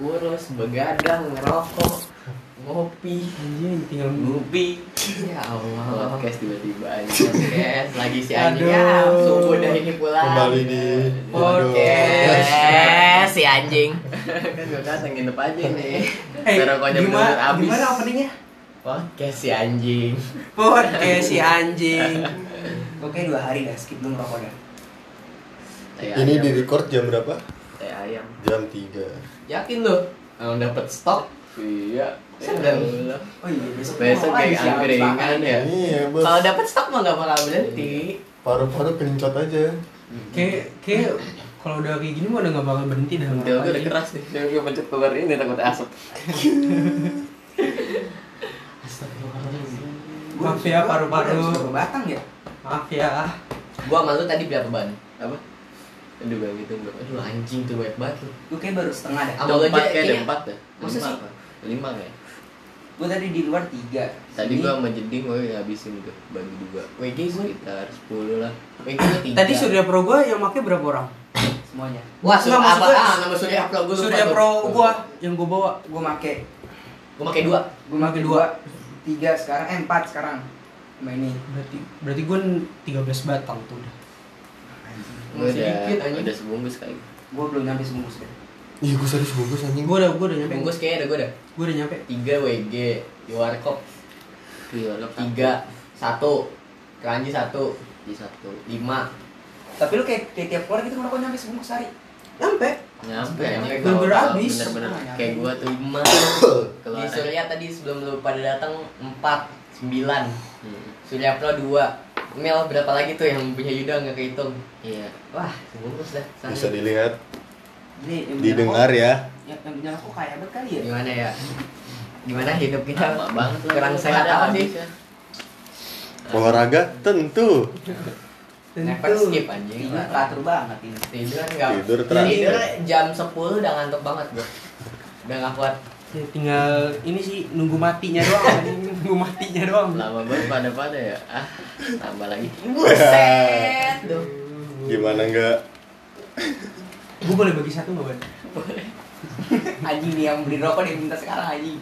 kurus, begadang, ngerokok, ngopi, anjing tinggal ngopi. Ya Allah, podcast tiba-tiba aja. Podcast lagi si anjing ya, subuh dah ini pulang. Kembali di podcast si anjing. Kan gua datang nginep aja nih. Ngerokoknya bener habis. Gimana openingnya? Podcast si anjing. Podcast si anjing. Oke, 2 hari dah skip dulu rokoknya. Ini di-record jam berapa? Ayam. Jam 3. Yakin lu? Kalau dapat stok? Iya. Sedang. Oh iya, besok kayak angkringan ya. Iya, bos. Kalau dapat stok mah enggak bakal berhenti. Paru-paru kelincot aja. Kayak kalau udah kayak gini mah udah enggak bakal berhenti dah. Udah udah keras nih. Gue pencet keluar ini takut asap. Maaf ya paru-paru. Batang ya? Maaf ya. Gua malu tadi berapa ban? Apa? Aduh bang itu belum. Aduh anjing tuh banyak banget tuh. Gue kayak baru setengah deh. Awal aja kayak 4 deh. Masa sih? 5 kayak. Gue tadi di luar 3. Tadi gue sama jeding gue habisin tuh bagi 2. WG sekitar 10 lah. WG 3. Tadi Surya Pro gue yang pakai berapa orang? Semuanya. Wah, enggak maksud gue. Nama Surya Pro gue. Surya Pro gue yang gue bawa gue pakai. Gue pakai 2. Gue pakai 2. 3 sekarang 4 sekarang. Sama ini. Berarti gue 13 batang tuh udah. Sedikit anjing udah sebungkus kali. Gua belum nyampe sebungkus deh. Iya, gua tadi sebungkus anjing. Gua udah nyampe. Bungkus kayaknya gua udah. Gua udah nyampe 3 WG di warkop. Iya, 3 1 Kanji 1 di 1 5. Tapi lu kayak tiap keluar gitu kenapa nyampe sebungkus hari? Nyampe. Bener-bener habis. Bener-bener kayak gua tuh 5. Kalau Surya tadi sebelum lu pada datang 4 9. Surya Pro 2. Mel berapa lagi tuh yang punya Yuda nggak kehitung? Iya. Wah, sebungkus dah. Sari. Bisa dilihat. Didengar aku, ya. Yang punya aku kaya banget kali ya. Gimana ya? Gimana hidup kita? Banget. Kurang sehat apa sih? Olahraga tentu. Never skip anjing. Tidur teratur banget ini. Tidur jam 10 udah ngantuk banget gua. Udah nggak kuat. Ya, tinggal ini sih nunggu matinya doang. Lama banget pada ya. Ah, tambah lagi. Buset. Duh. Gimana enggak? Gua boleh bagi satu enggak, Bang? Boleh. Haji nih yang beli rokok dia minta sekarang, Haji.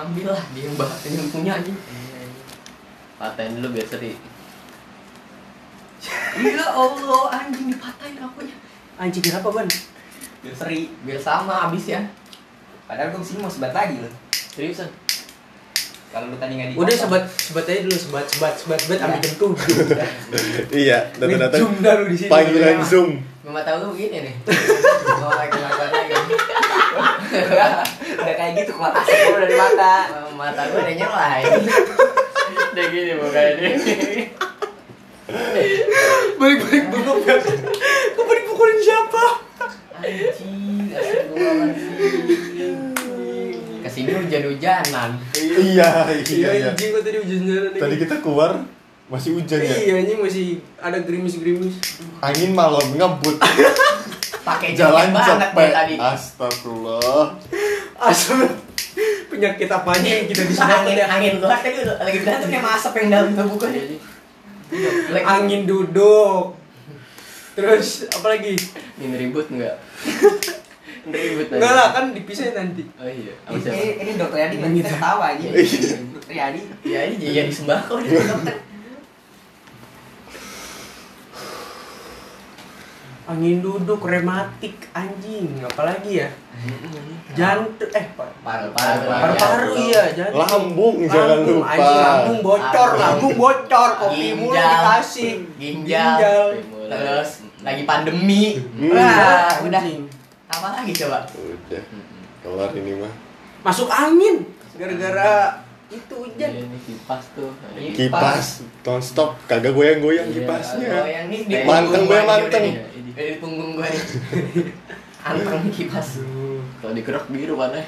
Ambil lah dia yang punya Haji. Patahin dulu biasa di. Ya Allah, anjing dipatahin rokoknya. Anjing kenapa, Bang? Biar seri, biar sama habis ya. Padahal gue kesini mau sebat lagi loh. Seriusan? Kalau lu tadi nggak dikasih. Udah sebat aja dulu ambil jam 7. Iya, datang-datang. Zoom dulu di sini. Panggilan Zoom. Mama tahu lu begini nih. Kalau lagi makannya gini. Udah kayak gitu mata saya udah di mata. Mata gue udah nyelai. Udah gini mukanya dia. Balik bengong. Gue mau dipukulin siapa? Anjing, asal gue lagi. Kesini hujan-hujanan. Iya. Anjing gua tadi hujan-hujanan. Tadi kita keluar masih hujan ya. Iya, anjing masih ada gerimis-gerimis. Angin malam ngebut. Pakai jalan cepet tadi. Astagfirullah. Asal penyakit apanya yang kita diserang oleh angin luar tadi lagi berantem sama asap yang dalam tubuhku jadi. Angin duduk. Terus apa lagi? Ini ribut enggak? Enggak lah kan dipisahin nanti. Oh iya. Ini dokter Yadi lagi ketawa aja. Dokter Yadi. Ya ini jadi sembako nih dokter. Angin duduk rematik anjing, apalagi ya? Jantung paru-paru iya, jantung. Lambung jangan lupa. Lambung bocor, kopi mulu dikasih. Ginjal. Terus lagi pandemi. Wah, udah. Apa lagi coba? Udah. Keluar ini mah. Masuk angin gara-gara itu hujan. Iya, ini kipas tuh. Kipas non-stop kagak goyang-goyang kipasnya. Goyang nih. Manteng. Di punggung gue nih. Anteng kipas. Kalau digerak biru warna.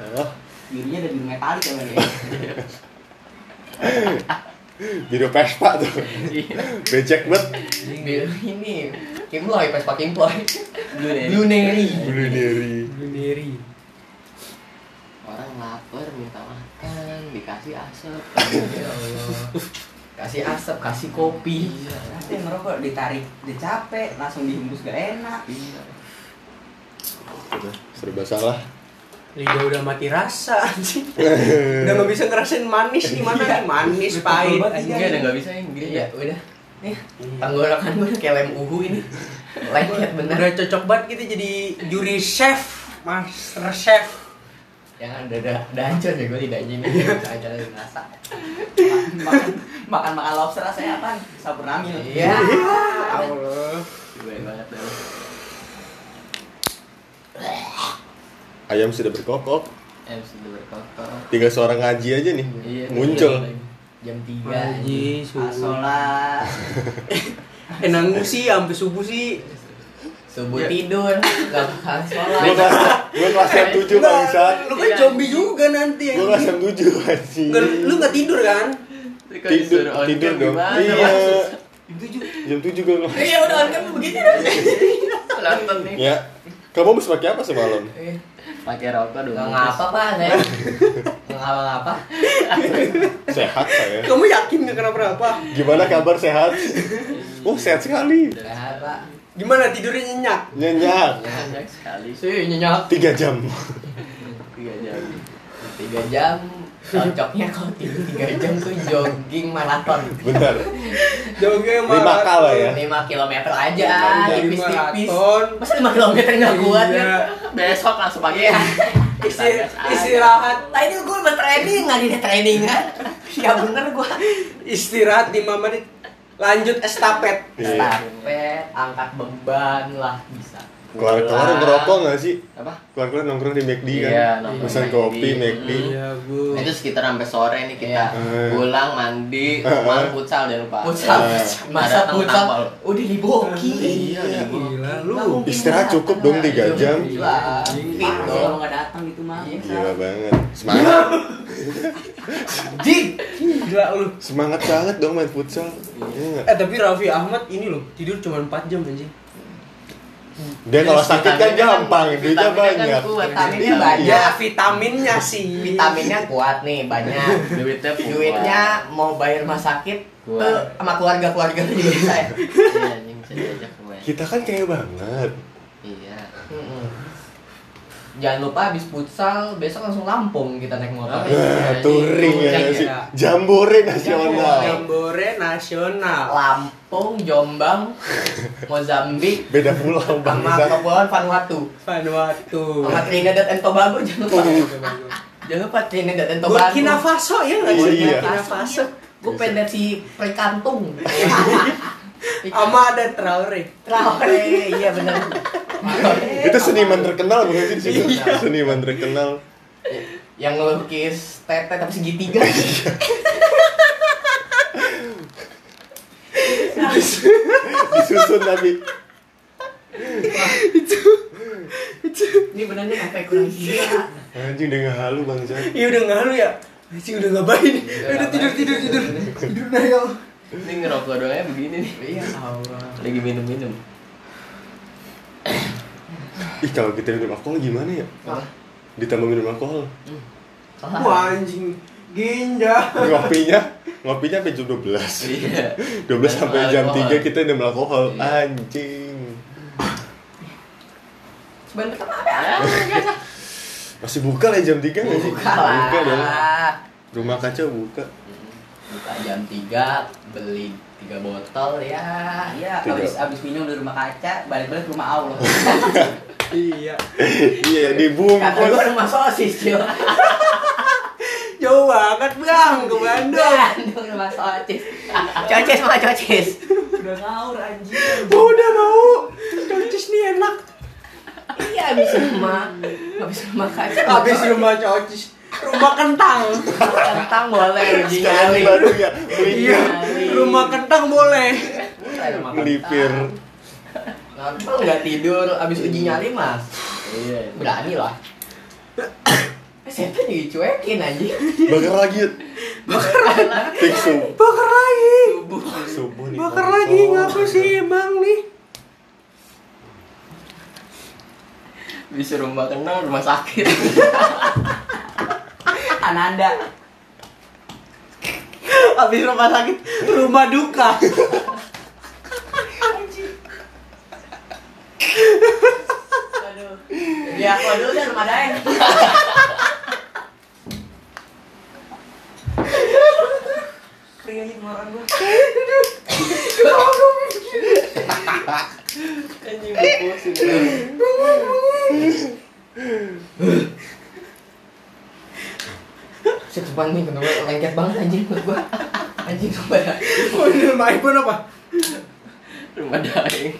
Halo. Birunya ada biru metalik ya, Bang. Biru Vespa tuh. Becek banget. Biru ini. Kimploy Vespa Kimploy. Blue Neri. Orang lapar minta makan, dikasih asap. Ya Allah. kasih asap, kasih kopi. Iya. Nanti ngerokok ditarik, dia capek, langsung dihembus gak enak. Iya. Udah serba salah. Lidah udah mati rasa anjing. Udah gak bisa ngerasain manis gimana iya. Nih, manis pahit anjing. Udah gak bisa yang gini ya, udah. Nih, tenggorokan gue kayak lem uhu ini. Lengket bener. Udah cocok banget gitu jadi juri chef, master chef. Jangan udah hancur ya gue lidahnya ini. Acara rasa. Makan lobster rasanya apaan? Sabur nami. Iya. Allah. Gila banget dah. Ayam sudah berkokok. Tinggal seorang ngaji aja nih. Iya, muncul. Jam 3 ngaji, sholat. Nanggung sih sampai subuh sih. Subuh ya. Tidur, enggak harus sholat. Gua kelas 7 bangsat. Lu kan zombie juga nanti. Gua kelas 7 anjing. Lu enggak tidur kan? Tidur dong. Iya. Jam 7 gua. Iya udah kan begini dong. Nonton nih. Ya. Kamu habis pakai apa semalam? Pakai rokok dulu. Enggak apa-apa, saya. Enggak apa-apa. Sehat saya. Kamu yakin enggak kenapa-napa? Gimana kabar sehat? Oh, sehat sekali. Sehat, Pak. Gimana tidurnya nyenyak? Nyenyak sekali. Sih, nyenyak 3 jam. 3 jam. Cocoknya kalau tidur 3 jam tuh jogging maraton. Benar. Jogging maraton 5 km aja, tipis-tipis. Masa 5 km enggak kuat kan? Besok langsung pagi ya. Istirahat. Nah ini gue mau training, enggak ada trainingan. Ya bener gue istirahat 5 menit. Lanjut estafet. Estafet, angkat beban lah bisa. Keluar-keluar ngerokok gak sih? Apa? Keluar-keluar nongkrong di McD kan? Iya, pesan kopi, McD. Iya, Bu. Itu sekitar sampai sore nih kita pulang, mandi, main futsal jangan lupa. Masa futsal udah diboki. Iya, gila lu. Istirahat cukup dong 3 jam. Gila. Kalau enggak datang itu mah. Gila banget. Semangat. Jing. Gila lu. Semangat banget dong main futsal. Tapi Raffi Ahmad ini loh, tidur cuma 4 jam anjing. Dia kalau sakit kan gampang, duitnya banyak. Vitaminnya banyak, vitaminnya sih. Vitaminnya kuat nih, banyak. Duitnya mau bayar rumah sakit tuh sama keluarga-keluarga juga bisa ya. Kita kan kaya banget. Iya. Jangan lupa habis futsal besok langsung Lampung kita naik motor. Touring ya sih. Jambore nasional. Jambore nasional. Lampung, Jombang, Mozambik. Beda pulau Bang. Sama kepulauan Vanuatu. Sama Trinidad and Tobago jangan lupa. Trinidad and Tobago. Burkina Faso ya enggak sih? Burkina Faso. Gue pengen si Prekantung. Sama ada Traore. Traore iya benar. Itu seniman terkenal bukan sih di situ. Iya. Seniman terkenal yang ngelukis tete tapi segitiga. Disusun tapi itu ini benarnya efek lagi. Anjing udah ngehalu Bang Jan. Iya udah ngehalu ya. Anjing udah ngabain. Udah tidur nayo. Ini ngerokok doangnya begini nih. Iya Allah. Lagi minum-minum. Ih kalau kita minum alkohol gimana ya? Apa? Ditambah minum alkohol. Wah anjing, ginjal. Ngopinya sampai jam 12. Iya. 12 sampai jam 3 kita minum alkohol. Iya. Anjing. Cuman pertama apa? Masih buka lah jam 3 enggak sih? Buka lah. Rumah kaca buka. Buka jam 3 beli 3 botol ya abis minum dari rumah kaca balik-balik rumah Allah. iya dibungkus kata gue rumah sosis cuy. Jauh banget Bang ke Bandung rumah sosis cocis udah ngawur anjir udah mau cocis nih enak. Iya abis rumah kaca abis rumah cocis rumah kentang boleh sekali baru ya rumah kentang boleh melipir nonton nggak tidur abis uji nyali mas berani lah setan dicuekin aja bakar lagi subuh nih bakar lagi ngapa sih bang nih bisa rumah kentang rumah sakit Ananda Habis rumah sakit, rumah duka. Aduh. Ya, aku dulu deh rumah daeng. Pria nih orang gua. Anjing bosin. Set banget nih, kenapa lengket banget anjing gua. Anjing gua. Rumah iPhone apa? Rumah daeng.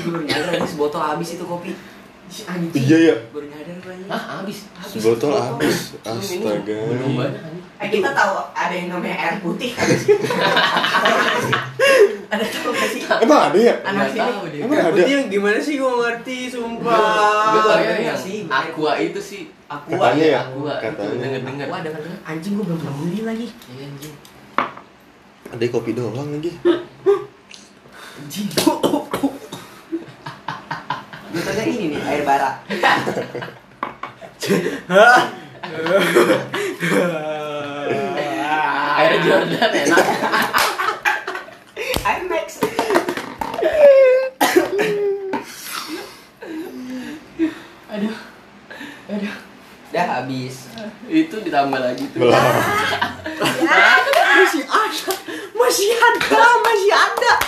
Baru nyadar ini sebotol habis itu kopi. Anjing. Iya ya. Baru nyadar banyak. Hah, habis. Sebotol habis. Astaga. Belum banyak. Kita tahu ada yang namanya air putih kan. Ada tahu enggak sih? Emang ada ya? Anak sini. Emang ada. Putih yang gimana sih gua ngerti sumpah. Betul ya sih. Aqua itu sih. Aqua ya. Aqua. Dengar-dengar. Wah, dengar-dengar anjing gua belum beli lagi. Iya anjing. Ada kopi doang lagi. Anjing. Bentuknya ini nih, air bara. Air Jordan enak. Air Max. Aduh. Udah habis. Itu ditambah lagi tuh. Masih ada.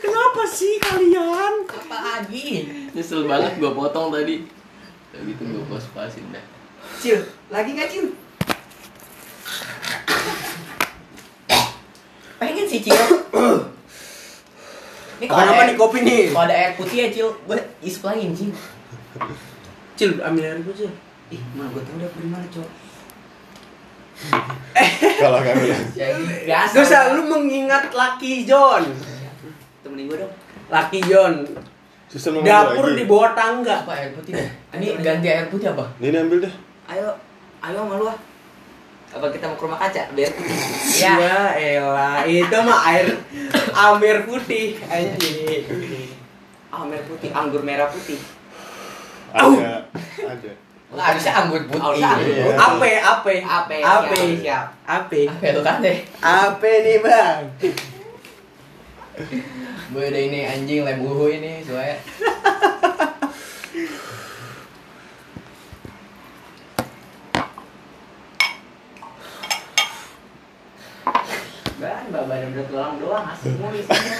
Kenapa sih kalian? Apa lagi? Nyesel banget gua potong tadi. Tapi itu gua pas-pasin dah. Cil, lagi enggak Cil? Pengen sih Cil. Ini apa nih kopi nih? Kalau ada air putih ya Cil, gua isep lagi anjing. Cil, ambil air gua Cil. Ih, mana gua tahu dia dari mana, Cok. Kalau enggak bilang. Biasa. Gua selalu mengingat Lucky John. Temenin gue dong, Lucky John. Dapur di bawah tangga. Apa air putih? Ini ganti air putih apa? Ini ambil deh. Ayo sama lu ah. Apa kita mau ke rumah kaca? Biar putih. Ya elah, itu mah air amir putih. Anjir. Amir putih, anggur merah putih. Ada. Lah harusnya anggur putih. Ape. Siap. Ape lu kan deh. Ape nih bang. Gue udah ini anjing lem uhu ini soalnya. Badan udah tulang doang asik mulu isinya.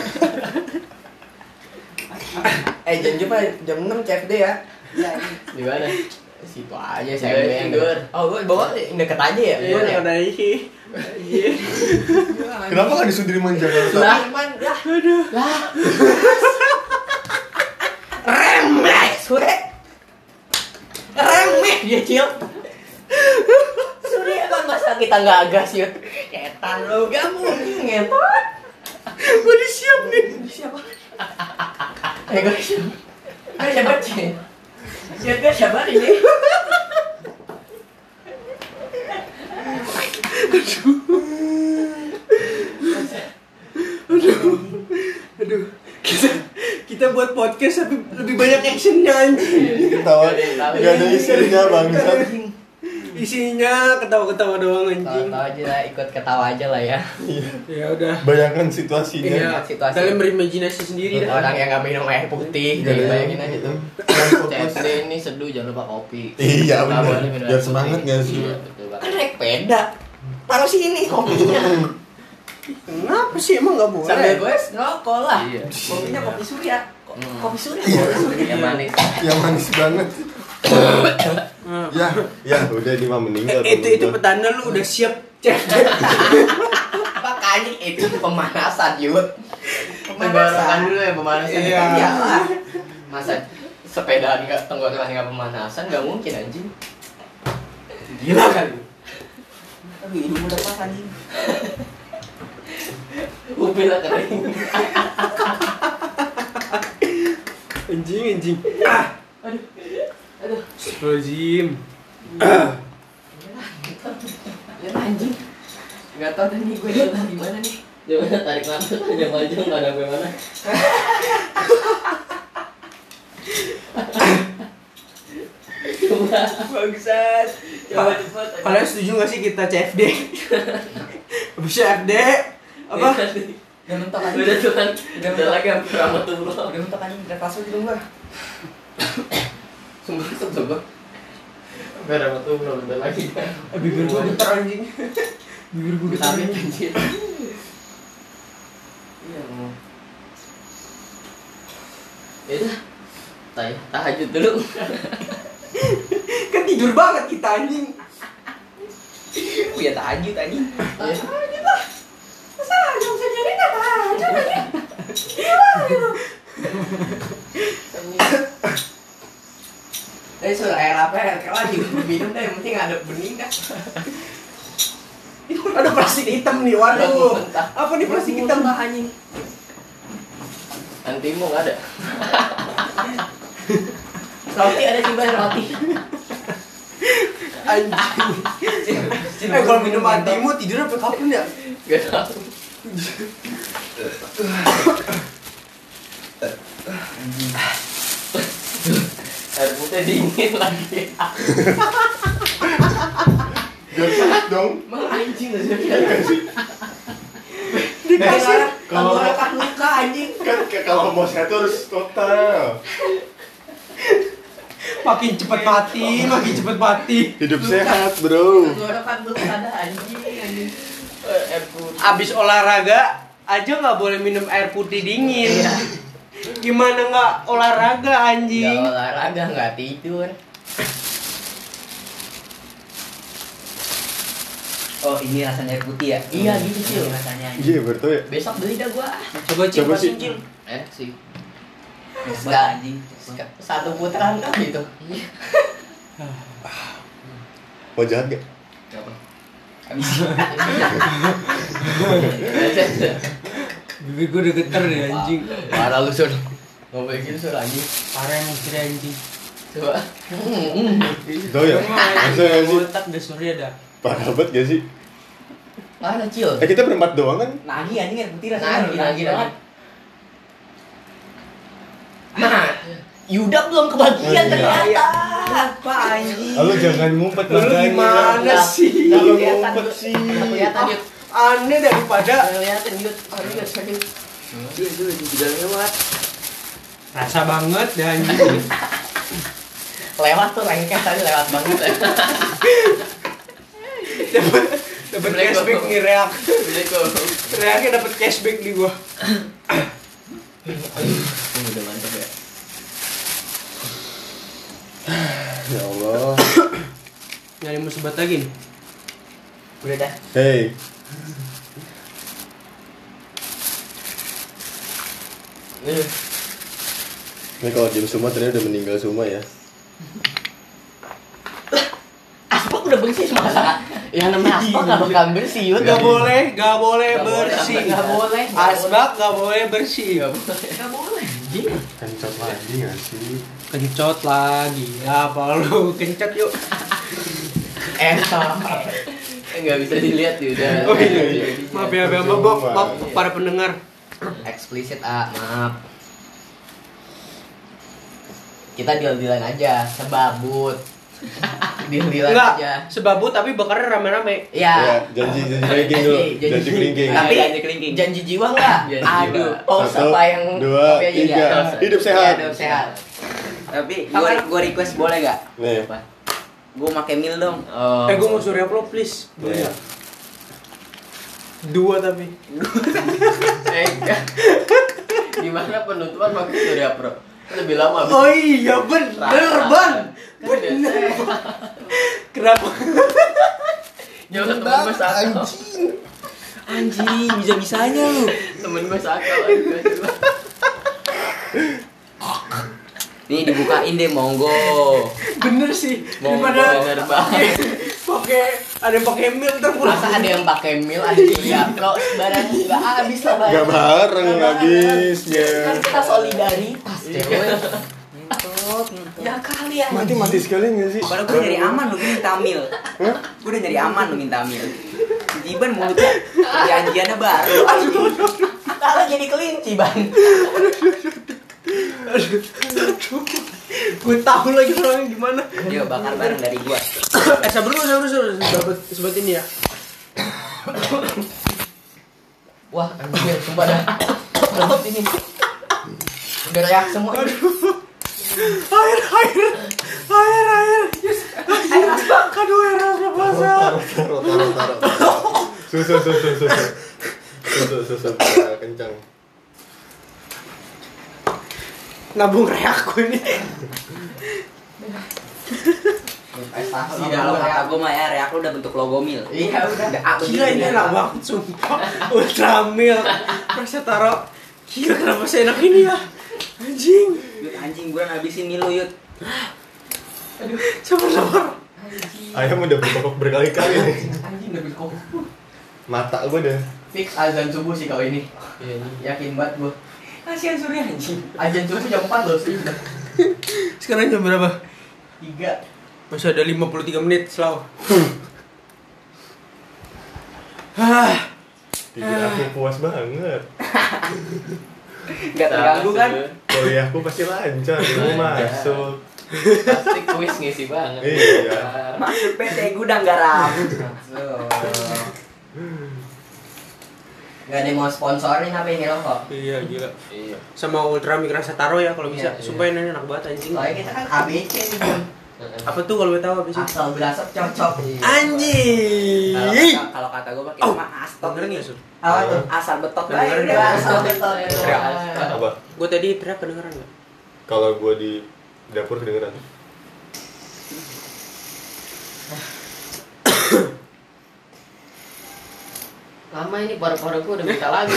Jam 6 CFD ya. Iya ini. Di mana? Situ aja saya tidur. Oh, gue bawa deket aja ya. Gue udah isi. Kenapa enggak disuruh diri manja kalau tahu? Lah. Remeh, sore. Remeh dia Cil. Sore kan masa kita enggak agas, Yut. Cetan lu, enggak mungkin ngetot. Gua disiap nih. Siapa? Ayo guys. Ayo coba Cil. Siapa sabar ini? Aduh. Kita buat podcast tapi lebih banyak actionnya anjing. Ketawa. Enggak ada isinya bangsat. Isinya ketawa-ketawa doang anjing. Ketawa aja lah, ikut ketawa aja lah ya. Ya udah. Bayangkan situasinya. Iya, situasi. Kalian berimajinasi sendiri dah. Orang yang enggak minum air putih, jadi bayangin aja tuh. CFD ini seduh, jangan lupa kopi. Iya, benar. Biar semangat enggak sih? Kan naik peda. Taruh sini kopinya. Kenapa sih emang enggak boleh? Sambil gue ngerokok lah. Kopinya kopi Surya. Kopi Surya. Yang manis. Yang manis banget. Ya, udah ini mah meninggal. Itu petanda lu udah siap CFD. Makanya itu pemanasan, Yud. Pemanasan dulu ya, pemanasan. Iya. Masa sepedaan enggak tenggorokan enggak pemanasan enggak mungkin anjing. Gila kali. Tapi ini udah pas anjing. Upil kering. Anjing. Aduh. Rajim. Ya anjing. Enggak tahu tadi gue jalan di mana nih. Jalan tarik langsung aja maju enggak ada gue mana. Bangsat. Kalian setuju gak sih kita CFD? Habis CFD apa? Udah mentok aja. Udah lagi hampir amat tuh bro. Udah mentok aja, udah pasal gitu gua. Sumpah. Hampir amat tuh bro, bentar lagi. Bibir gua getar anjing. Iya mau. Yaudah, tahajud dulu. Kan tidur banget kita anjing. Iya tahajud anjing. Tahajud lah. Masa langsung sendiri gak tahajud anjing. Gila gitu. Tapi suruh air apa air kelah diminum deh, yang penting ada bening kan. Aduh plastik hitam nih, waduh. Apa nih plastik hitam anjing? Antimu nggak ada. Roti ada coba roti. Anjing. Kalau minum antimu tidurnya sampai kapan ya? Gak tahu. Air putih dingin lagi. Jangan sakit dong. Malah anjing aja. Dikasih kalau makan luka anjing. Kan kalau mau sehat harus total. Makin cepat mati, makin cepat mati. Hidup sehat, bro. Tenggorokan luka ada anjing. Abis olahraga aja nggak boleh minum air putih dingin. Gimana nggak olahraga anjing? Nggak olahraga nggak tidur. Oh ini rasanya air putih ya? Iya gitu sih rasanya. Iya betul ya. Besok beli dah gua. Coba sih. Sih. Enggak anjing. Satu putaran kan gitu. Iya. Mau jahat gak? Gak apa. Habis. Bibir gua udah getar deh anjing. Parah lu sur. Gak boleh gitu sur anjing. Parah yang istri anjing. Coba. Tuh ya. Botak deh surya dah. Parah banget gak sih? Mana Cil? Kita berempat doang kan? Nagi anjing air putih rasanya. Nagi banget. Nah, Yuda belum kebagian ternyata. Apa anjing? Lu jangan ngumpet lu gimana sih? Lu ngumpet sih. Aneh daripada kelihatan Yud. Aneh serius. Itu tidak lewat. Rasa banget ya anjing. Lewat tuh rengket tadi lewat banget. Dapat cashback nih reak. Reaknya dapat cashback di gua. Udah mantap ya. Ya Allah. Nyari musibah lagi nih. Udah dah. Hey. Ini kalau James semua ternyata udah meninggal semua ya. Aspak udah bersih semua. Ya namanya asbak gak bakal bersih Yud. Gak boleh bersih. Asbak gak boleh bersih. Gak boleh kencot lagi gak sih? Kencot lagi, apa lu? Kencot yuk. Gak bisa dilihat Yud. Maaf ya, maaf para pendengar. Eksplisit maaf. Kita deal-dealan aja, sebabut. Dilihat aja. Sebabut tapi bakarnya rame-rame. Iya. Janji kelingking dulu. Janji kelingking. Tapi janji jiwa enggak? Aduh. Oh, siapa yang dua, tiga. Hidup sehat. Hidup sehat. Tapi gua request boleh enggak? Nih. Gua pakai mil dong. Gua mau surya pro please. Boleh. Dua tapi. Gimana penutupan pakai surya pro? Lebih lama. Oh iya bener, Bang. Bener. Kenapa? Jauh temen gue sakal. Anjing, bisa-bisanya lu. Temen gue sakal. Nih dibukain deh, monggo. Bener sih. Bener banget. Ada yang pakai mil terpulang. Masa ada yang pakai mil anjing ya. Kalau barang gak habis lah barang. Gak bareng habisnya. Kan kita solidaritas cewek. Ya kali ya. Mati sekali enggak sih? Padahal gue nyari aman lu minta mil. Hah? Gue udah nyari aman lu minta mil. Jiban mulutnya janjiannya baru. Kalau jadi kelinci, Bang. Aduh. Gue tahu lagi orangnya gimana. Dia bakar bareng dari gua. Sabar dulu sobat ini ya. Wah, anjir, sumpah dah. Rambut ini. Udah reak semua. Air. Air asbak, aduh air asbak basah. Taruh. Susu kencang. Nabung reak gue nih. Prestasi dalam kata gue mah ya, reak lu udah bentuk logomil. Iya udah. Gila ini enak banget sumpah. Ultramil. Rasanya taro. Gila kenapa saya enak ini ya. Anjing gue habisin nih lu Yud. Aduh, sabar. Ayam udah berkokok berkali-kali nih. Anjing udah berkokok. Mata gue udah. Fix azan subuh sih kalau ini. Yakin banget gue. Kasihan Surya anjing. Azan subuh jam 4 loh sih. Sekarang jam berapa? 3. Masih ada 53 menit selalu. Tidur aku puas banget. Gak terganggu kan? Kuliahku pasti lancar, gue masuk. Pasti kuis ngisi banget. Iya. Masuk PT Gudang Garam. Gak ada mau sponsorin apa yang ngerokok? Iya gila. Sama Ultramik rasa taro ya kalau bisa. Supaya ini enak banget anjing. Soalnya kita kan ABC nih Jun. Apa tuh kalau gue tahu abis itu? Asal berasap cocok. Anjing. Kalau kata gue pakai nama astok. Bener nggak sur? Apa tuh? Asal betok. Bener. Asal betok. Teriak. Apa? Gue tadi teriak kedengeran nggak? Kalau gue di dapur kedengeran. Lama ini paru-paru gue udah minta lagi.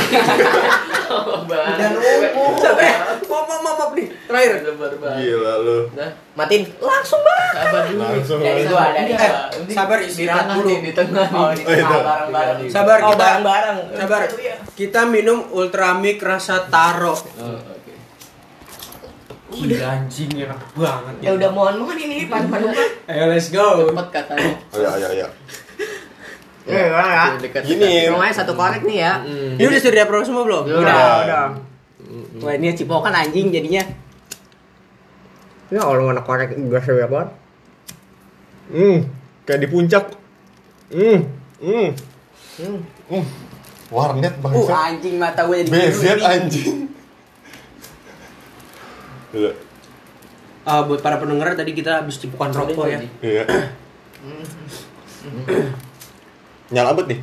Dan lumpuh. Mop nih. Terakhir. Gila lu. Matiin. Langsung banget. Sabar dulu. Dari gua ada. Sabar istirahat dulu di tengah. Sabar kita bareng-bareng. Sabar. Kita minum Ultramik rasa taro. Oke. Udah anjing enak banget. Ya udah mohon ini padu-padu. Ayo let's go. Cepet katanya. Ayo. Ya, ini rumahnya satu korek nih ya. Ini udah sudah pro semua belum? Udah. Wah ini cipokan anjing jadinya. Ya orang anak korek udah seru banget. Kayak di puncak. Warnet bangsa. Anjing mata gue jadi biru. Anjing. Buat para pendengar tadi kita habis cipokan rokok ya. Iya. Nyala bet nih.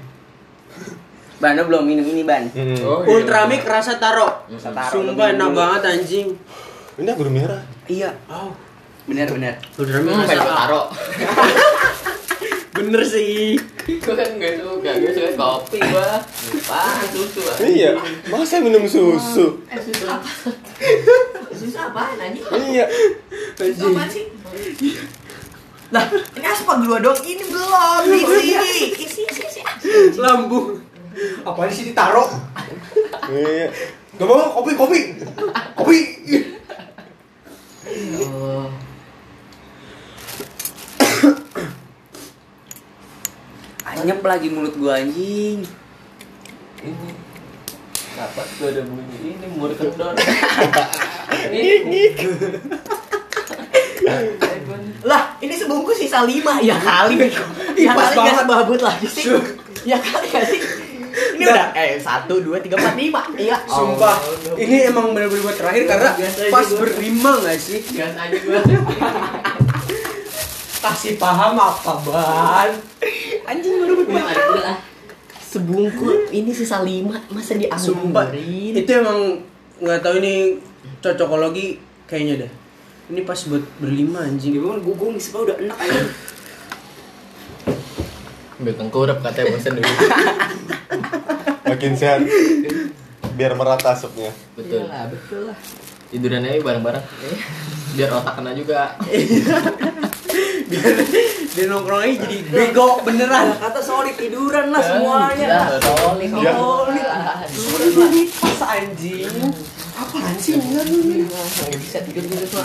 Ban lo belum minum ini ban. Ultramik rasa taro. Sumpah enak banget anjing. Ini gurih merah. Iya. Oh. Bener. Ultramik rasa taro. Bener sih. Gue kan enggak suka kopi gua. Apaan susu ah. Iya. Masa minum susu? Susu apa? Susu apaan anjing? Iya. Apaan sih? Nah, ini aspak dua dong, ini belum isi. Lambung. Apaan sih ditaruh? Iya. Gak mau kopi. Anyep lagi mulut gua anjing. Ini. Dapat gua ada bunyi ini mulut kendor. Ini. Lah, ini sebungkus sisa 5 ya kali. Ya kali enggak babut lagi sih. Ya kali enggak sih. Ini udah 1 2 3 4 5. Iya. Sumpah. Ini emang benar-benar buat terakhir karena pas berlima enggak sih? Gas aja gua. Kasih paham apa, Ban? Anjing baru berapa? Sebungkus ini sisa 5 masa dianggurin. Itu emang enggak tahu ini cocokologi kayaknya dah. Ini pas buat berlima anjing. Gimana gue ngisi udah enak aja. Ambil tengkurap katanya bosan dulu. Makin sehat. Biar merata asapnya. Betul lah. Tiduran aja bareng-bareng. Biar otak kena juga. Biar nongkrong aja jadi bego beneran. Kata solid tiduran lah semuanya. Solid. Pas anjing. Apaan sih? Nggak bisa tidur gitu tuh.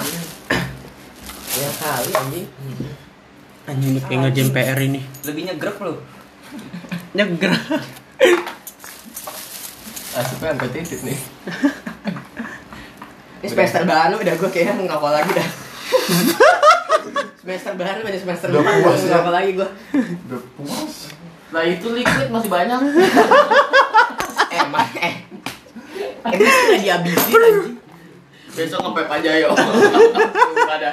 Ya kali anjing kayak ngerjain PR ini. Lebih nyegrek lu. Nyegrek. Asupnya sampai titit nih. Ini semester baru udah gue kayaknya ngerokok lagi dah. Semester baru ada semester baru. Apa lagi gua? Udah puas. Lah itu liquid masih banyak. Itu sudah dihabisin anjing. Besok ngepep aja yo. Enggak ada.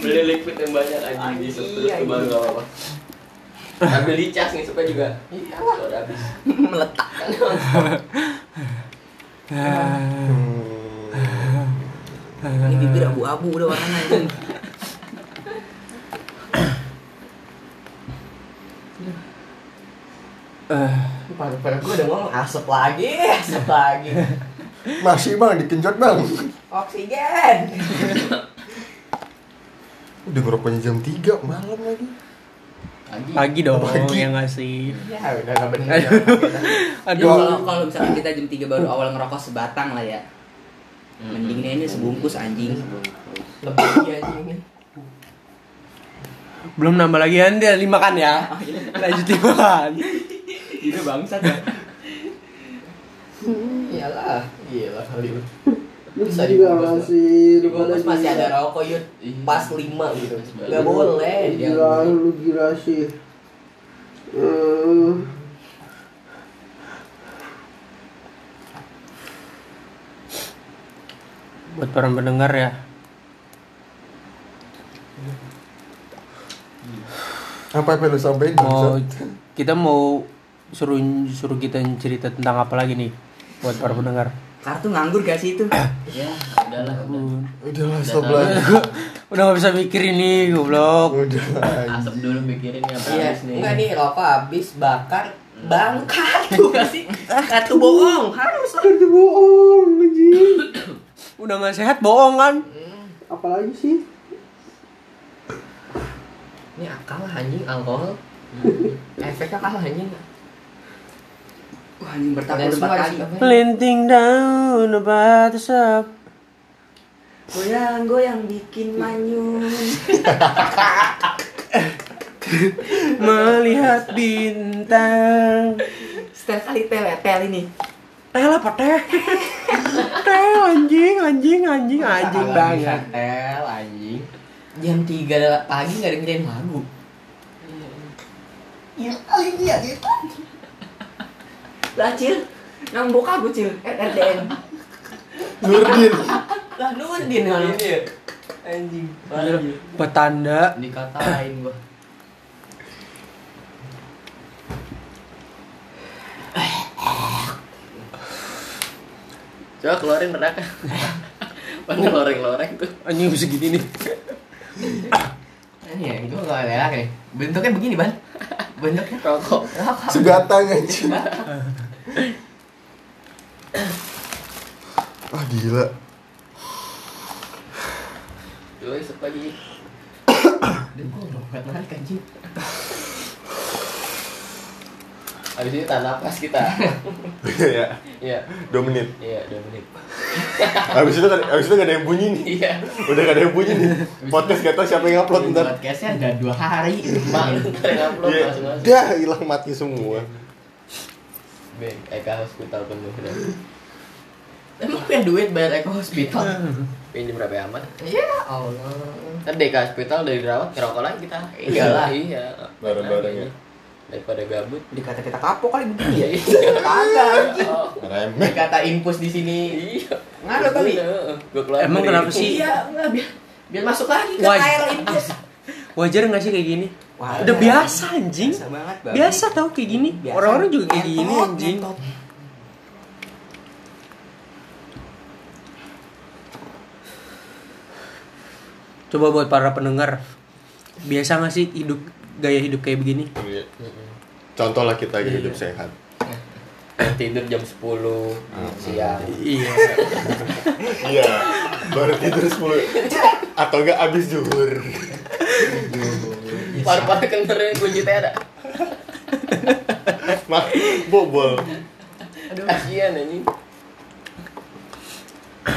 Beli liquid yang banyak anjing. Terus baru enggak apa-apa. Ambil dicas nih supaya juga. Iya, udah habis. Meletak. Ini bibir abu-abu udah warnanya itu. Pada gue udah ngomong asap lagi. Masih bang, dikenjot bang. Oksigen. Udah ngerokoknya jam 3 malam lagi. Pagi dong, pagi. Ya nggak sih? Ya udah nggak bener. Aduh, kalau misalkan kita jam 3 baru awal ngerokok sebatang lah ya. Mendingnya ini sebungkus anjing. Lebih ya anjingnya. Belum nambah lagi anda limakan ya. Oh, iya. Lanjut limakan. Itu bangsat ya. Iyalah, iyalah kali lu. Bisa dibungkus dibungkus masih ada rokok yuk pas 5 gitu. Gak boleh. Gila lu gila sih. Buat para pendengar ya. Apa perlu sampein? Kita mau suruh kita cerita tentang apa lagi nih buat para pendengar. Kartu nganggur gak sih itu? Ya, udahlah stop lagi. Udah enggak bisa mikirin nih, goblok. Udah. Asap dulu mikirin yang habis nih. Enggak nih, rokok habis bakar bangkat tuh gak sih? Kartu bohong, harus kartu bohong anjing. Udah nggak sehat bohong kan? Apalagi sih? Ini kalah anjing alkohol. Efeknya kalah anjing. Wah anjing bertabur-tabur. Linting daun obat asap. Goyang-goyang bikin manyun. Melihat bintang. Setiap kali tel ini. Tel apa teh? Tel anjing banget. Tel anjing. Jam 3 pagi enggak dengerin lagu. Iya. Iya gitu. Lah Cil, nang buka aku Cil, RTN. Nurdin. Lah Nurdin kan. Anjing. Petanda dikatain gua. Coba keluarin mereka. Mana loreng-loreng tuh. Anjing bisa gini nih. Anjing, itu enggak leak nih. Bentuknya begini, Ban. Bentuknya rokok. Sebatang anjing. Ah gila. Coy, sepagi. Dia ngorok naik anjing. Habis ini tahan nafas kita. Iya. 2 menit. Iya, 2 menit. Habis itu enggak ada yang bunyi nih. Iya. Udah enggak ada yang bunyi nih. Podcast enggak tahu siapa yang upload entar. Podcastnya ada 2 hari, Bang. Enggak upload langsung. Dah hilang mati semua. Baik, Eka Hospital penuh dah. Emang punya duit bayar Eka Hospital. Pinjam berapa amat? Ya Allah. Entar di Eka Hospital dari dirawat ngerokok lagi kita. Iyalah, iya. Bareng-bareng ya. Daripada gabut dikata kita kapok kali begini ya. Kagak anjing. Remeh. Dikata impus di sini. Iya. Ngaruh kali. Emang kenapa sih? Iya, enggak biar masuk lagi ke air impus. Wajar enggak sih kayak gini? Wah, udah biasa anjing. Biasa banget, Bang. Biasa tau kayak gini. Biasa. Orang-orang juga kayak gini anjing. Coba buat para pendengar. Biasa enggak sih gaya hidup kayak begini. Contohlah kita gaya hidup sehat. Tidur jam 10 siang. Iya. Baru tidur 10 atau enggak abis zuhur. Parpar kenterin kunci teh ada. Mak bobol. Aduh kasihan anjing.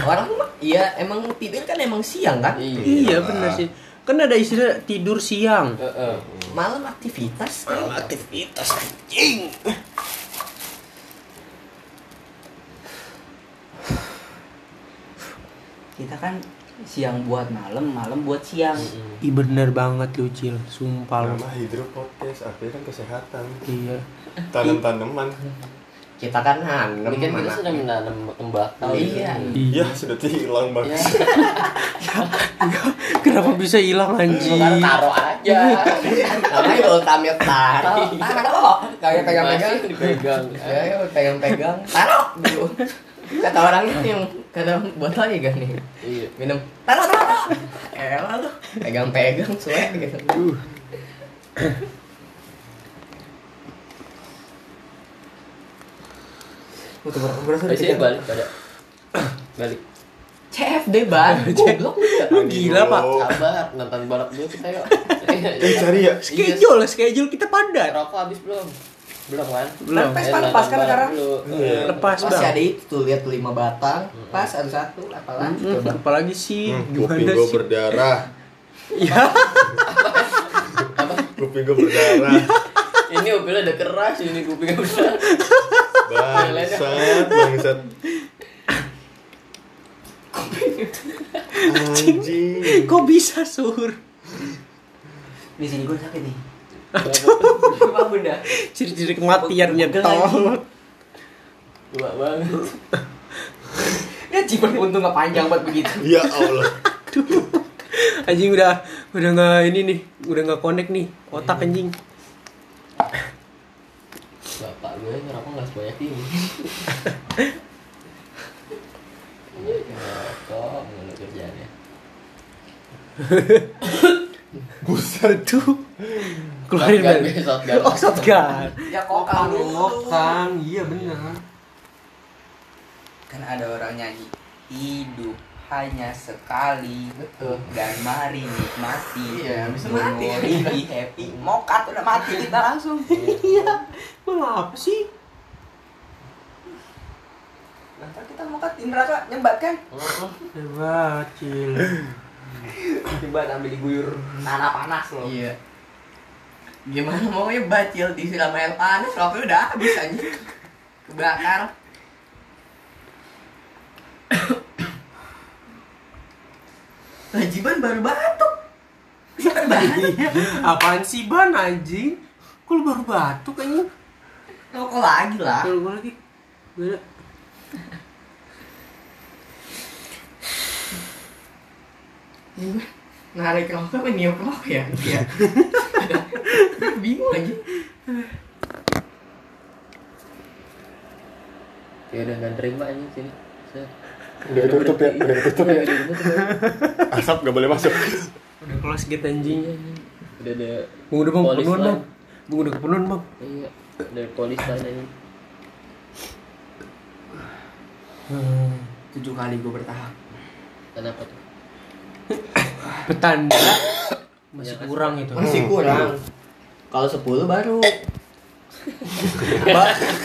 Orang mah iya emang tidur kan emang siang kan? Iya benar sih. Kan ada istilah tidur siang. Malam aktivitas. Anjing. Kita kan siang buat malam, malam buat siang. Iya bener banget Lucil, sumpah lu. Nama hidropotis, artinya kan kesehatan. Iya. Tanam-tanaman. Kita kan nanam. Ini kan kita sudah menanam tembakau. Iya. Iya, sudah hilang banget. Kenapa bisa hilang anjing? Kita taruh aja. Namanya ultamir taruh. Taruh. Kayak pegang-pegang dipegang. Ya, pegang-pegang. Taruh dulu. Kata orangnya yang kadang buat lagi kan nih. Iya. Minum. Taruh. Elah tuh. Pegang-pegang suwe gitu. Udah berasa dikit. Balik. CFD banget. Goblok lu. Gila, Pak. Sabar, nonton balap dulu kita yuk. Cari ya. Schedule kita padat. Rokok habis belum? Belum kan? Belum. Lepas kan sekarang. Lepas bang. Masih ada itu tuh, lihat 5 batang. Pas ada satu, apalagi coba. Apalagi sih kuping gua berdarah. Ya. Kuping gua berdarah. Ini mobilnya udah keras, ini kuping gua berdarah. Bangsat. Anjing. Kok bisa sur? Di sini gua sakit nih. Apa benda? Ciri-ciri kematian nyetel. Tua banget. Ya jiper untung enggak panjang buat begitu. Ya Allah. Aduh. Anjing udah enggak ini nih, udah enggak connect nih otak anjing. Bapak gue kenapa enggak sebanyak ini? Kok enggak kerjaannya. Buset tuh. Keluarin balik. Oh, shotgun. Ya kokang lu. Kokang, iya benar. Kan ada orang nyanyi, hidup hanya sekali. Betul. Dan mari nikmati. Iya, bisa mati. Happy, happy. Mokat udah mati kita langsung. Iya. Kenapa sih? Nanti kita mokat di neraka nyebat kan? Hebat, Cil. Coba ambil diguyur tanah panas loh. Iya. Gimana maunya bacil di siram air panas, waktu udah habis aja. Kebakar. Lajiban baru batuk. Apaan sih ban anjing? Kok lu baru batuk anjing? Kok lagi lah. Kok lagi. Beda. Narik rokok apa niup rokok ya? Iya. Bingung aja. Ya udah gak terima aja sini. Udah tutup ya. Asap gak boleh masuk. Udah close gate anjingnya. Udah ada. Udah kepenuhan bang. Iya. Udah polis lain aja. 7 kali gue bertahap. Kenapa tuh? Petanda masih ya, kurang itu. Masih kurang. Kalau 10 baru.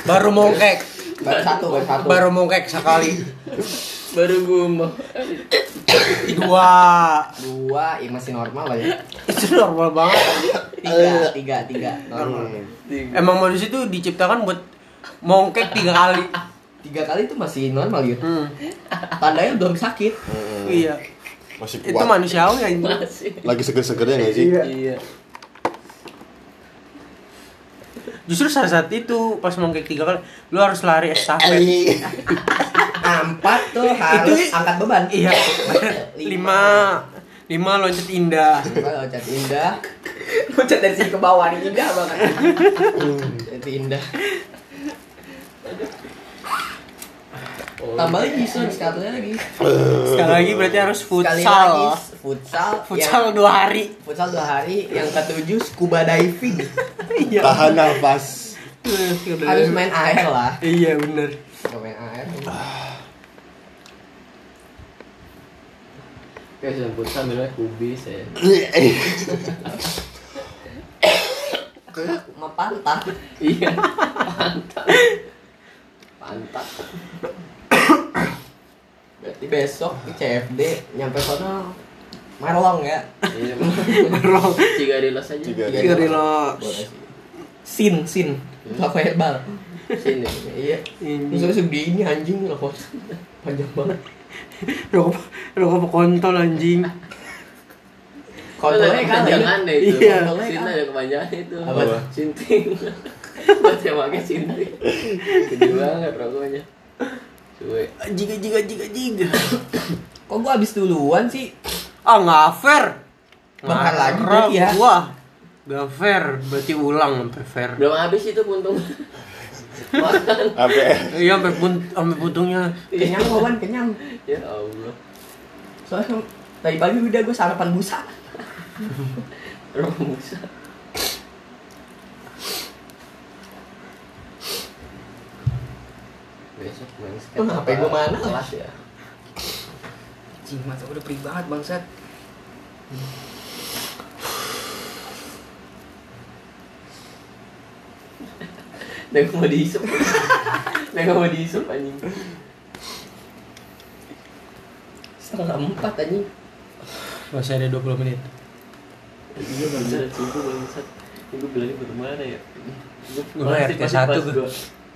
Baru mongkek. Baru satu. Baru mongkek sekali. Baru gumah. Dua, ya masih normal lah ya. Itu normal banget. Tiga. Normal. Emang manusia itu diciptakan buat mongkek 3 kali. 3 kali itu masih normal gitu. Tandanya belum sakit. Iya. Masih kuat. Itu manusiawi ya ini. Lagi seger-segernya enggak sih? Iya. Justru saat itu pas mongkek 3 kali lu harus lari estafet. 4 tuh harus itu, angkat beban. Iya. 5 loncat indah. 5 loncat indah. Loncat dari sini ke bawah ini indah banget. Itu indah. Tambah lagi sekali lagi berarti harus futsal 2 hari. Futsal 2 hari yang ke-7 scuba diving. Iya. Tahan nafas. Harus main air lah. Iya benar. Main air. Kayak yang futsal bilang kubis ya. Kayak mau pantat. Iya. Pantat. Berarti besok di CFD nyampe sono marlong ya. Iya, marlong. Cigarillos. Sin. Laku herbal. Sin. Iya. Terus segede ini anjing loh, panjang banget. Rokok kontol anjing. Kontolnya kepanjangan deh itu. Iya. Sinta ada kepanjangan itu. Apa? Sinting. Buat yang pake sinting. Gede banget rokoknya. Cuy. Jiga. Kok gua habis duluan sih? Ah, enggak fair. Bakar lagi berarti ya. Wah. Enggak fair, berarti ulang sampai fair. Belum habis itu buntung. Makan. Iya, sampai puntungnya. Kenyang Wawan, kenyang. Ya Allah. Soalnya tadi pagi udah gue sarapan busa. Rokok busa. Besok main skate. Oh, HP gue mana? Kelas ya. Cing, mata udah perih banget, bangsat. Nggak mau dihisap anjing. Setengah 4 anjing. Masih ada 20 menit. Iya bangsat, itu bangsat. Gue bilangnya bermana ya? Gue RT1 gue.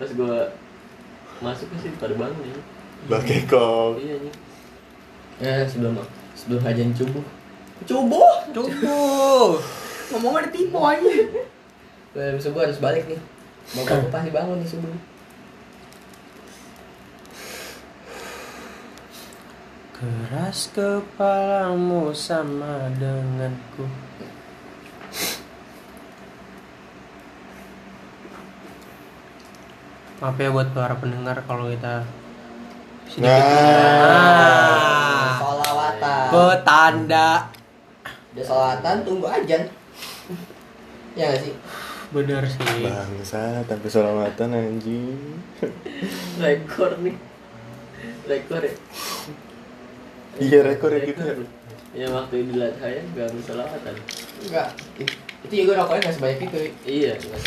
Pas gue masuk sih pada bangun ya. Bagi kok. Iya anjing. Sebelum kajian cubuh. Ngomongnya ditipu aja. Subuh harus balik nih. Mau aku pasti bangun nih subuh. Keras kepalamu sama denganku. Maaf ya buat para pendengar kalau kita sedikit solawatan. Petanda. Udah solawatan tunggu ajan. Ya gak sih? Bener sih bangsa, tapi solawatan anjing. Rekor ya? Iya rekor gitu ya. Ya waktu di latihan gak ada solawatan. Enggak, itu juga rokoknya gak sebanyak itu. Iya, gak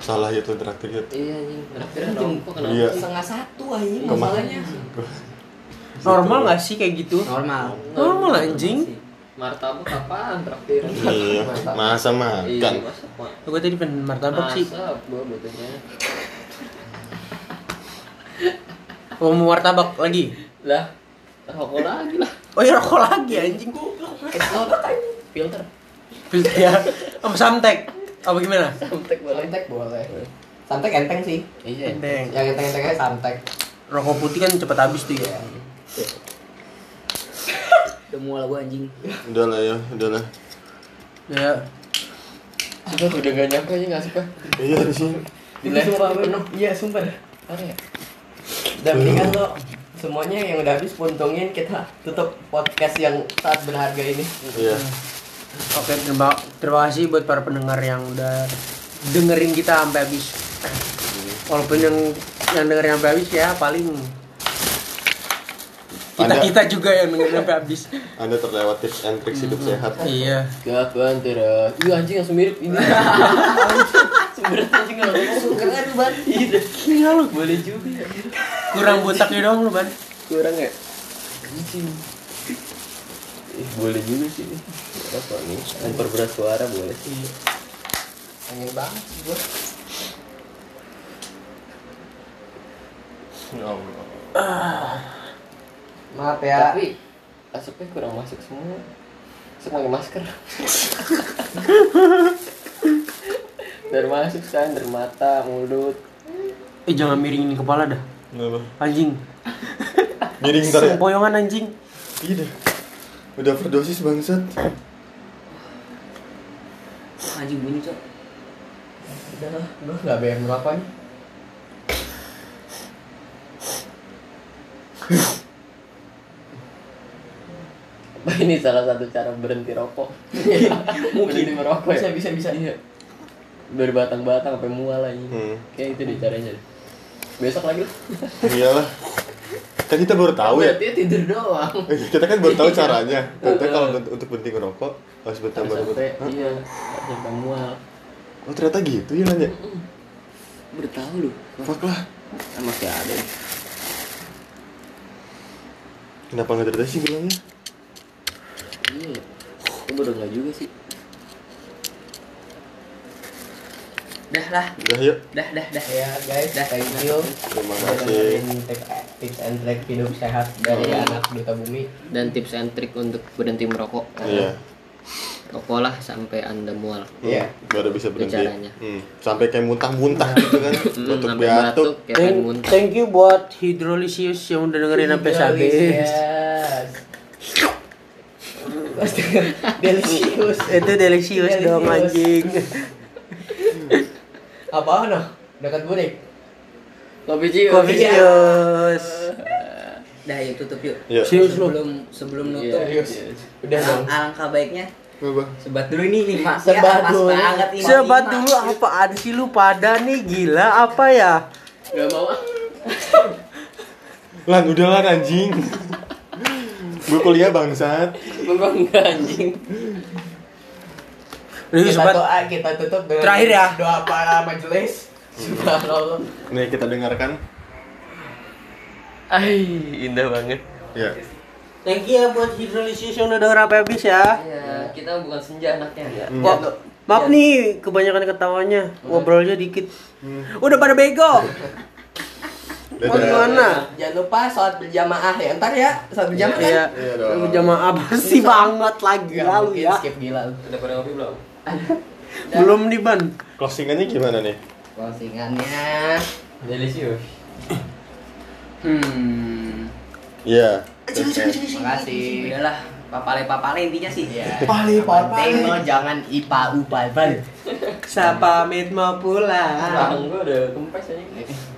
salah ya tuh traktirnya. Iya anjing, traktirnya rokok kenapa 1:30 anjing masalahnya. Normal gak sih kayak gitu? Normal anjing. Martabak kapan traktir? Iya, masa makan. Gue tadi pengen martabak sih. Masa gue butuhnya. Oh, mau martabak lagi? Lah, rokok lagi lah. Oh iya rokok lagi anjing. Filter. Filter ya. Apa Samtek? Apa gimana? Samtek boleh. Samtek enteng sih. Iya, enteng. Yang enteng-entengnya Samtek. Rokok putih kan cepet habis tuh ya. Udah mual gua anjing. Udah lah. Ya. Sudah gak nyangka aja gak suka. Iya harusnya. Iya sumpah. Parah ya. Udah mendingan lo semuanya yang udah habis puntungin kita tutup podcast yang sangat berharga ini. Iya. Oke, terima kasih buat para pendengar yang udah dengerin kita sampai habis. Walaupun yang dengerin sampai habis ya paling kita juga yang mengenai habis. Anda terlewat tips and tricks hidup sehat. Iya. Kapan terus? Iya anjing langsung mirip ini. Sebenarnya anjing langsung keren banget. Iya lu boleh juga. Kurang botaknya doang lu, Ban. Kurang ya? Anjing. Boleh juga sih. Apa nih? Memperberat suara boleh sih. Aneh banget sih gua. Ya Allah. Maaf ya. Tapi asapnya kurang masuk semua. Semuanya masker. Masuk kan dari mata, mulut. Jangan miringin kepala dah. Kenapa? Anjing. Miring entar ya. Sempoyongan anjing. Iya dah. Udah overdosis bangsat. Anjing bunyi, Cok. Udah lah, gua enggak bayar berapa nih. Ini salah satu cara berhenti rokok. Mungkin merokok ya? Bisa. Iya. Berbatang-batang sampai mual lagi. Kayak itu deh caranya. Besok lagi lah. Iyalah. Kan kita baru tahu ya. Berarti tidur doang. Kita kan baru tahu caranya. Ternyata kalau untuk berhenti ngerokok harus bertambah. Iya. Sampai mual. Oh ternyata gitu ya nanya. Bertahu loh. Fuck lah. Masih ada. Kenapa nggak ternyata sih bilangnya? Iya, aku baru nggak juga sih. Dah lah. Dah yuk. Dah. Ya guys, thank you. Terima kasih. tips and trick hidup sehat dari anak Duta Bumi, dan tips and trick untuk berhenti merokok. Iya. Rokoklah sampai Anda mual. Iya. Baru bisa berhenti. Sampai kayak muntah-muntah gitu kan. Untuk batuk. Thank you buat Hidrolisius yang udah dengerin sampai habis. Delicious. Itu delicious dong anjing. Apaan noh? Dekat burik. Kopi cius. Dah yuk tutup yuk. Sebelum nutup. Udah dong. Alangkah baiknya. Sebat dulu nih Pak. Sebat dulu apaan sih lu pada nih, gila apa ya? Enggak mau. Lan udah lah anjing. Gue kuliah bangsat. Enggak anjing. Kita tutup dengan terakhir ya. Doa para majelis. Subhanallah. Nih kita dengarkan. Ai, indah banget. Ya. Thank you ya buat Hidrolisis yang udah denger sampai habis ya. Iya, kita bukan senja anaknya. Maaf nih kebanyakan ketawanya. Ngobrolnya dikit. Udah pada bego. Mau gimana? Jangan lupa sholat berjamaah ya. Ntar ya, sholat berjamaah kan? Iya, berjamaah bersih banget lagi lalu ya. Skip gila. Udah pada ngopi belum? Belum nih, Ban. Closingannya gimana nih? Closingannya delicious. Iya. Makasih. Udahlah, papale-papale intinya sih. Papale-papale. Tengok jangan ipa-upa, Ban. Saya pamit mau pulang. Bang, gua udah kempes aja.